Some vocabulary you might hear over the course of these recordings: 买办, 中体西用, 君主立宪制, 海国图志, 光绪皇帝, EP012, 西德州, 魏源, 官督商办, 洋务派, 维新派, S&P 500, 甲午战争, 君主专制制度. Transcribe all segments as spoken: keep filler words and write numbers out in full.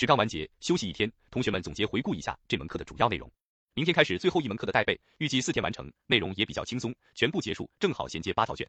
十杠完结，休息一天，同学们总结回顾一下这门课的主要内容。明天开始最后一门课的带背，预计四天完成，内容也比较轻松，全部结束正好衔接八套卷。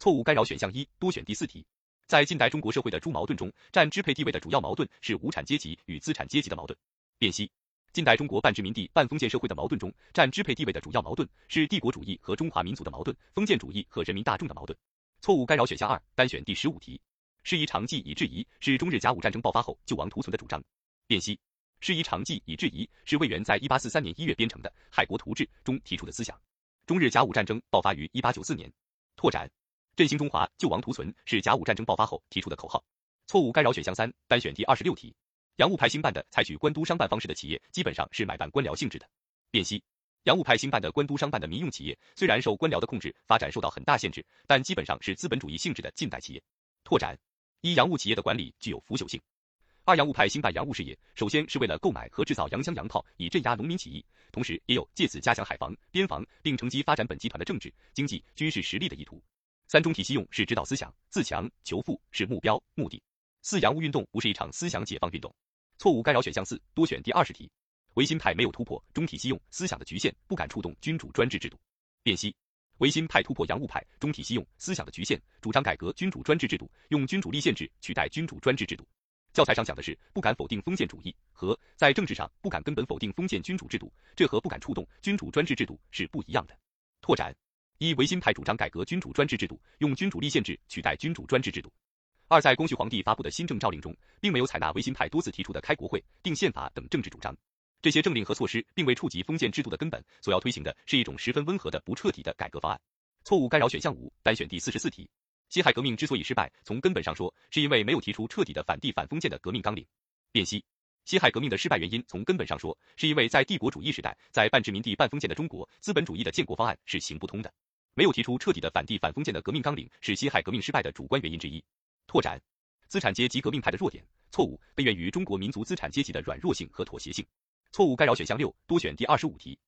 错误干扰选项一，多选第四题。在近代中国社会的诸矛盾中，占支配地位的主要矛盾是无产阶级与资产阶级的矛盾。辨析：近代中国半殖民地半封建社会的矛盾中，占支配地位的主要矛盾是帝国主义和中华民族的矛盾，封建主义和人民大众的矛盾。错误干扰选项二，单选第十五题。师夷长技以制夷是中日甲午战争爆发后救亡图存的主张。辨析：师夷长技以制夷是魏源在一八四三年一月编成的《海国图志》中提出的思想。中日甲午战争爆发于一八九四年。拓展：振兴中华，救亡图存是甲午战争爆发后提出的口号。错误干扰选项三，单选第二十六题。洋务派兴办的采取官督商办方式的企业，基本上是买办官僚性质的。辨析：洋务派兴办的官督商办的民用企业，虽然受官僚的控制，发展受到很大限制，但基本上是资本主义性质的近代企业。拓展：一、洋务企业的管理具有腐朽性。二、洋务派兴办洋务事业，首先是为了购买和制造洋枪洋炮，以镇压农民起义，同时也有借此加强海防、边防，并乘机发展本集团的政治、经济、军事实力的意图。三、中体系用是指导思想，自强求富是目标目的。四、洋务运动不是一场思想解放运动。错误干扰选项四，多选第二十题。维新派没有突破中体系用思想的局限，不敢触动君主专制制度。辨析：维新派突破洋务派中体系用思想的局限，主张改革君主专制制度，用君主立宪制取代君主专制制度。教材上讲的是不敢否定封建主义和在政治上不敢根本否定封建君主制度，这和不敢触动君主专制制度是不一样的。拓展：一、维新派主张改革君主专制制度，用君主立宪制取代君主专制制度。二、在光绪皇帝发布的新政诏令中，并没有采纳维新派多次提出的开国会、定宪法等政治主张，这些政令和措施并未触及封建制度的根本，所要推行的是一种十分温和的、不彻底的改革方案。错误干扰选项五，单选第四十四题。辛亥革命之所以失败，从根本上说，是因为没有提出彻底的反帝反封建的革命纲领。辨析：辛亥革命的失败原因，从根本上说，是因为在帝国主义时代，在半殖民地半封建的中国，资本主义的建国方案是行不通的。没有提出彻底的反帝反封建的革命纲领，是辛亥革命失败的主观原因之一。拓展：资产阶级革命派的弱点、错误被源于中国民族资产阶级的软弱性和妥协性。错误干扰选项六，多选第二十五题。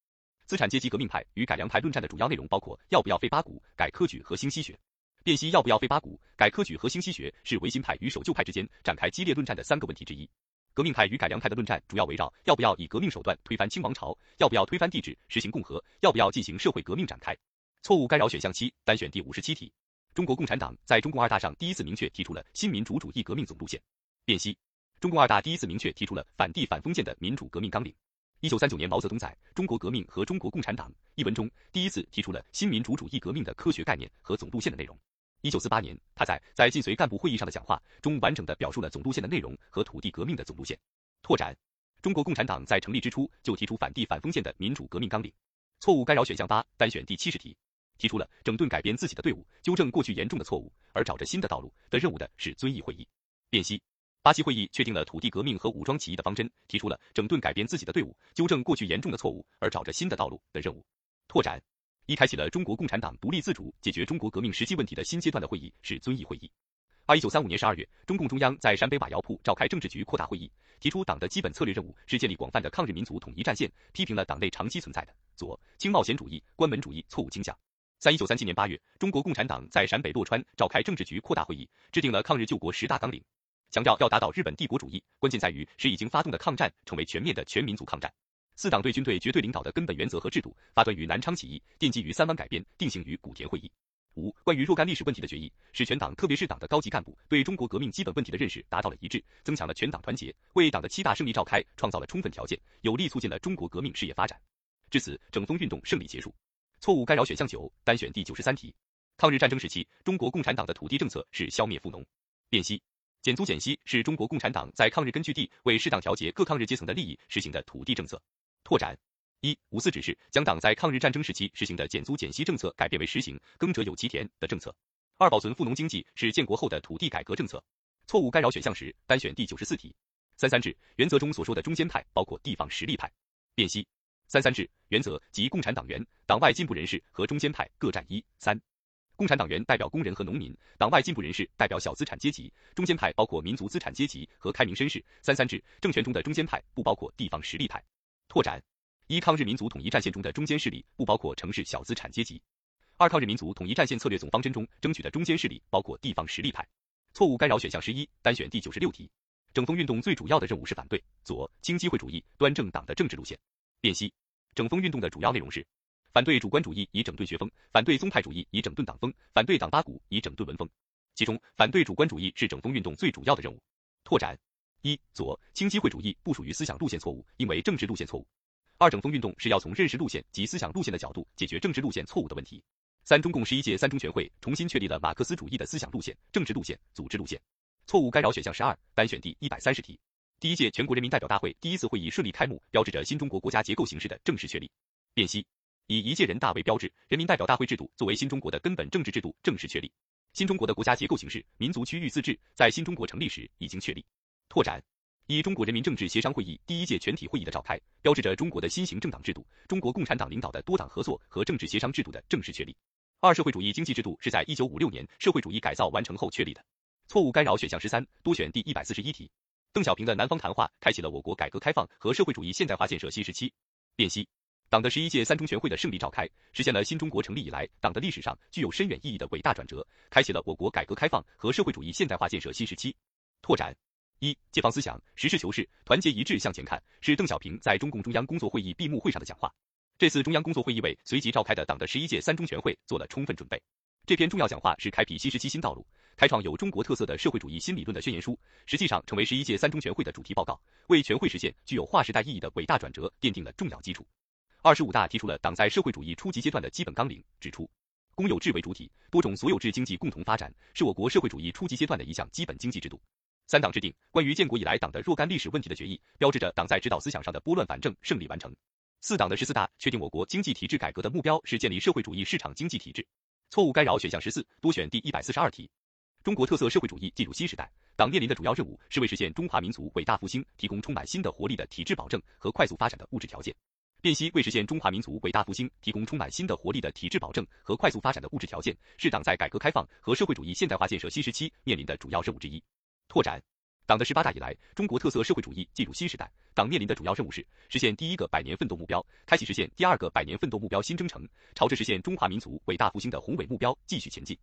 资产阶级革命派与改良派论战的主要内容包括要不要废八股、改科举和兴西学。辨析：要不要废八股、改科举和兴西学是维新派与守旧派之间展开激烈论战的三个问题之一。革命派与改良派的论战主要围绕要不要以革命手段推翻清王朝、要不要推翻帝制、实行共和、要不要进行社会革命展开。错误干扰选项七，单选第五十七题。中国共产党在中共二大上第一次明确提出了新民主主义革命总路线。辨析：中共二大第一次明确提出了反帝反封建的民主革命纲领。一九三九年毛泽东在《中国革命和中国共产党》一文中，第一次提出了新民主主义革命的科学概念和总路线的内容。一九四八年，他在在晋绥干部会议上的讲话中，完整的表述了总路线的内容和土地革命的总路线。拓展：中国共产党在成立之初就提出反帝反封建的民主革命纲领。错误干扰选项八，单选第七十题。提出了整顿改编自己的队伍，纠正过去严重的错误，而找着新的道路的任务的是遵义会议。辨析：八七会议确定了土地革命和武装起义的方针，提出了整顿改编自己的队伍，纠正过去严重的错误，而找着新的道路的任务。拓展：一开启了中国共产党独立自主解决中国革命实际问题的新阶段的会议是遵义会议。二一九三五年十二月，中共中央在陕北瓦窑铺召开政治局扩大会议，提出党的基本策略任务是建立广泛的抗日民族统一战线，批评了党内长期存在的左倾冒险主义、关门主义错误倾向。在一九三七年八月，中国共产党在陕北洛川召开政治局扩大会议，制定了抗日救国十大纲领，强调要打倒日本帝国主义，关键在于使已经发动的抗战成为全面的全民族抗战。四党对军队绝对领导的根本原则和制度，发端于南昌起义，奠基于三湾改编，定型于古田会议。五、关于若干历史问题的决议，使全党特别是党的高级干部对中国革命基本问题的认识达到了一致，增强了全党团结，为党的七大胜利召开创造了充分条件，有力促进了中国革命事业发展。至此，整风运动胜利结束。错误干扰选项九，单选第九十三题。抗日战争时期，中国共产党的土地政策是消灭富农。辨析：减租减息是中国共产党在抗日根据地为适当调节各抗日阶层的利益实行的土地政策。拓展：一、五四指示将党在抗日战争时期实行的减租减息政策改变为实行耕者有其田的政策。二、保存富农经济是建国后的土地改革政策。错误干扰选项十，单选第九十四题。三三制原则中所说的中间派包括地方实力派。辨析：三三制原则及共产党员、党外进步人士和中间派各占一三。共产党员代表工人和农民，党外进步人士代表小资产阶级，中间派包括民族资产阶级和开明绅士。三三制政权中的中间派不包括地方实力派。拓展：一、抗日民族统一战线中的中间势力不包括城市小资产阶级。二、抗日民族统一战线策略总方针中争取的中间势力包括地方实力派。错误干扰选项十一，单选第九十六题。整风运动最主要的任务是反对左倾机会主义，端正党的政治路线。辨析：整风运动的主要内容是反对主观主义以整顿学风，反对宗派主义以整顿党风，反对党八股以整顿文风。其中，反对主观主义是整风运动最主要的任务。拓展：一、左倾机会主义不属于思想路线错误，因为政治路线错误。二、整风运动是要从认识路线及思想路线的角度解决政治路线错误的问题。三、中共十一届三中全会重新确立了马克思主义的思想路线、政治路线、组织路线。错误干扰选项十二，单选第一百三十题。第一届全国人民代表大会第一次会议顺利开幕，标志着新中国国家结构形式的正式确立。辨析：以一届人大为标志，人民代表大会制度作为新中国的根本政治制度正式确立。新中国的国家结构形式、民族区域自治在新中国成立时已经确立。拓展：一、中国人民政治协商会议第一届全体会议的召开，标志着中国的新型政党制度、中国共产党领导的多党合作和政治协商制度的正式确立。二、社会主义经济制度是在一九五六年社会主义改造完成后确立的。错误干扰选项十三，多选第一百四十一题。邓小平的南方谈话开启了我国改革开放和社会主义现代化建设新时期。辨析：党的十一届三中全会的胜利召开，实现了新中国成立以来党的历史上具有深远意义的伟大转折，开启了我国改革开放和社会主义现代化建设新时期。拓展：一、解放思想，实事求是，团结一致向前看，是邓小平在中共中央工作会议闭幕会上的讲话。这次中央工作会议为随即召开的党的十一届三中全会做了充分准备。这篇重要讲话是开辟新时期新道路、开创有中国特色的社会主义新理论的宣言书，实际上成为十一届三中全会的主题报告，为全会实现具有划时代意义的伟大转折奠定了重要基础。二十五大提出了党在社会主义初级阶段的基本纲领，指出公有制为主体、多种所有制经济共同发展是我国社会主义初级阶段的一项基本经济制度。三、党制定关于建国以来党的若干历史问题的决议，标志着党在指导思想上的拨乱反正胜利完成。四、党的十四大确定我国经济体制改革的目标是建立社会主义市场经济体制。错误干扰选项十四，多选第一百四十二题。中国特色社会主义进入新时代，党面临的主要任务是为实现中华民族伟大复兴提供充满新的活力的体制保证和快速发展的物质条件。辨析：为实现中华民族伟大复兴提供充满新的活力的体制保证和快速发展的物质条件，是党在改革开放和社会主义现代化建设新时期面临的主要任务之一。拓展：党的十八大以来，中国特色社会主义进入新时代，党面临的主要任务是实现第一个百年奋斗目标，开启实现第二个百年奋斗目标新征程，朝着实现中华民族伟大复兴的宏伟目标继续前进。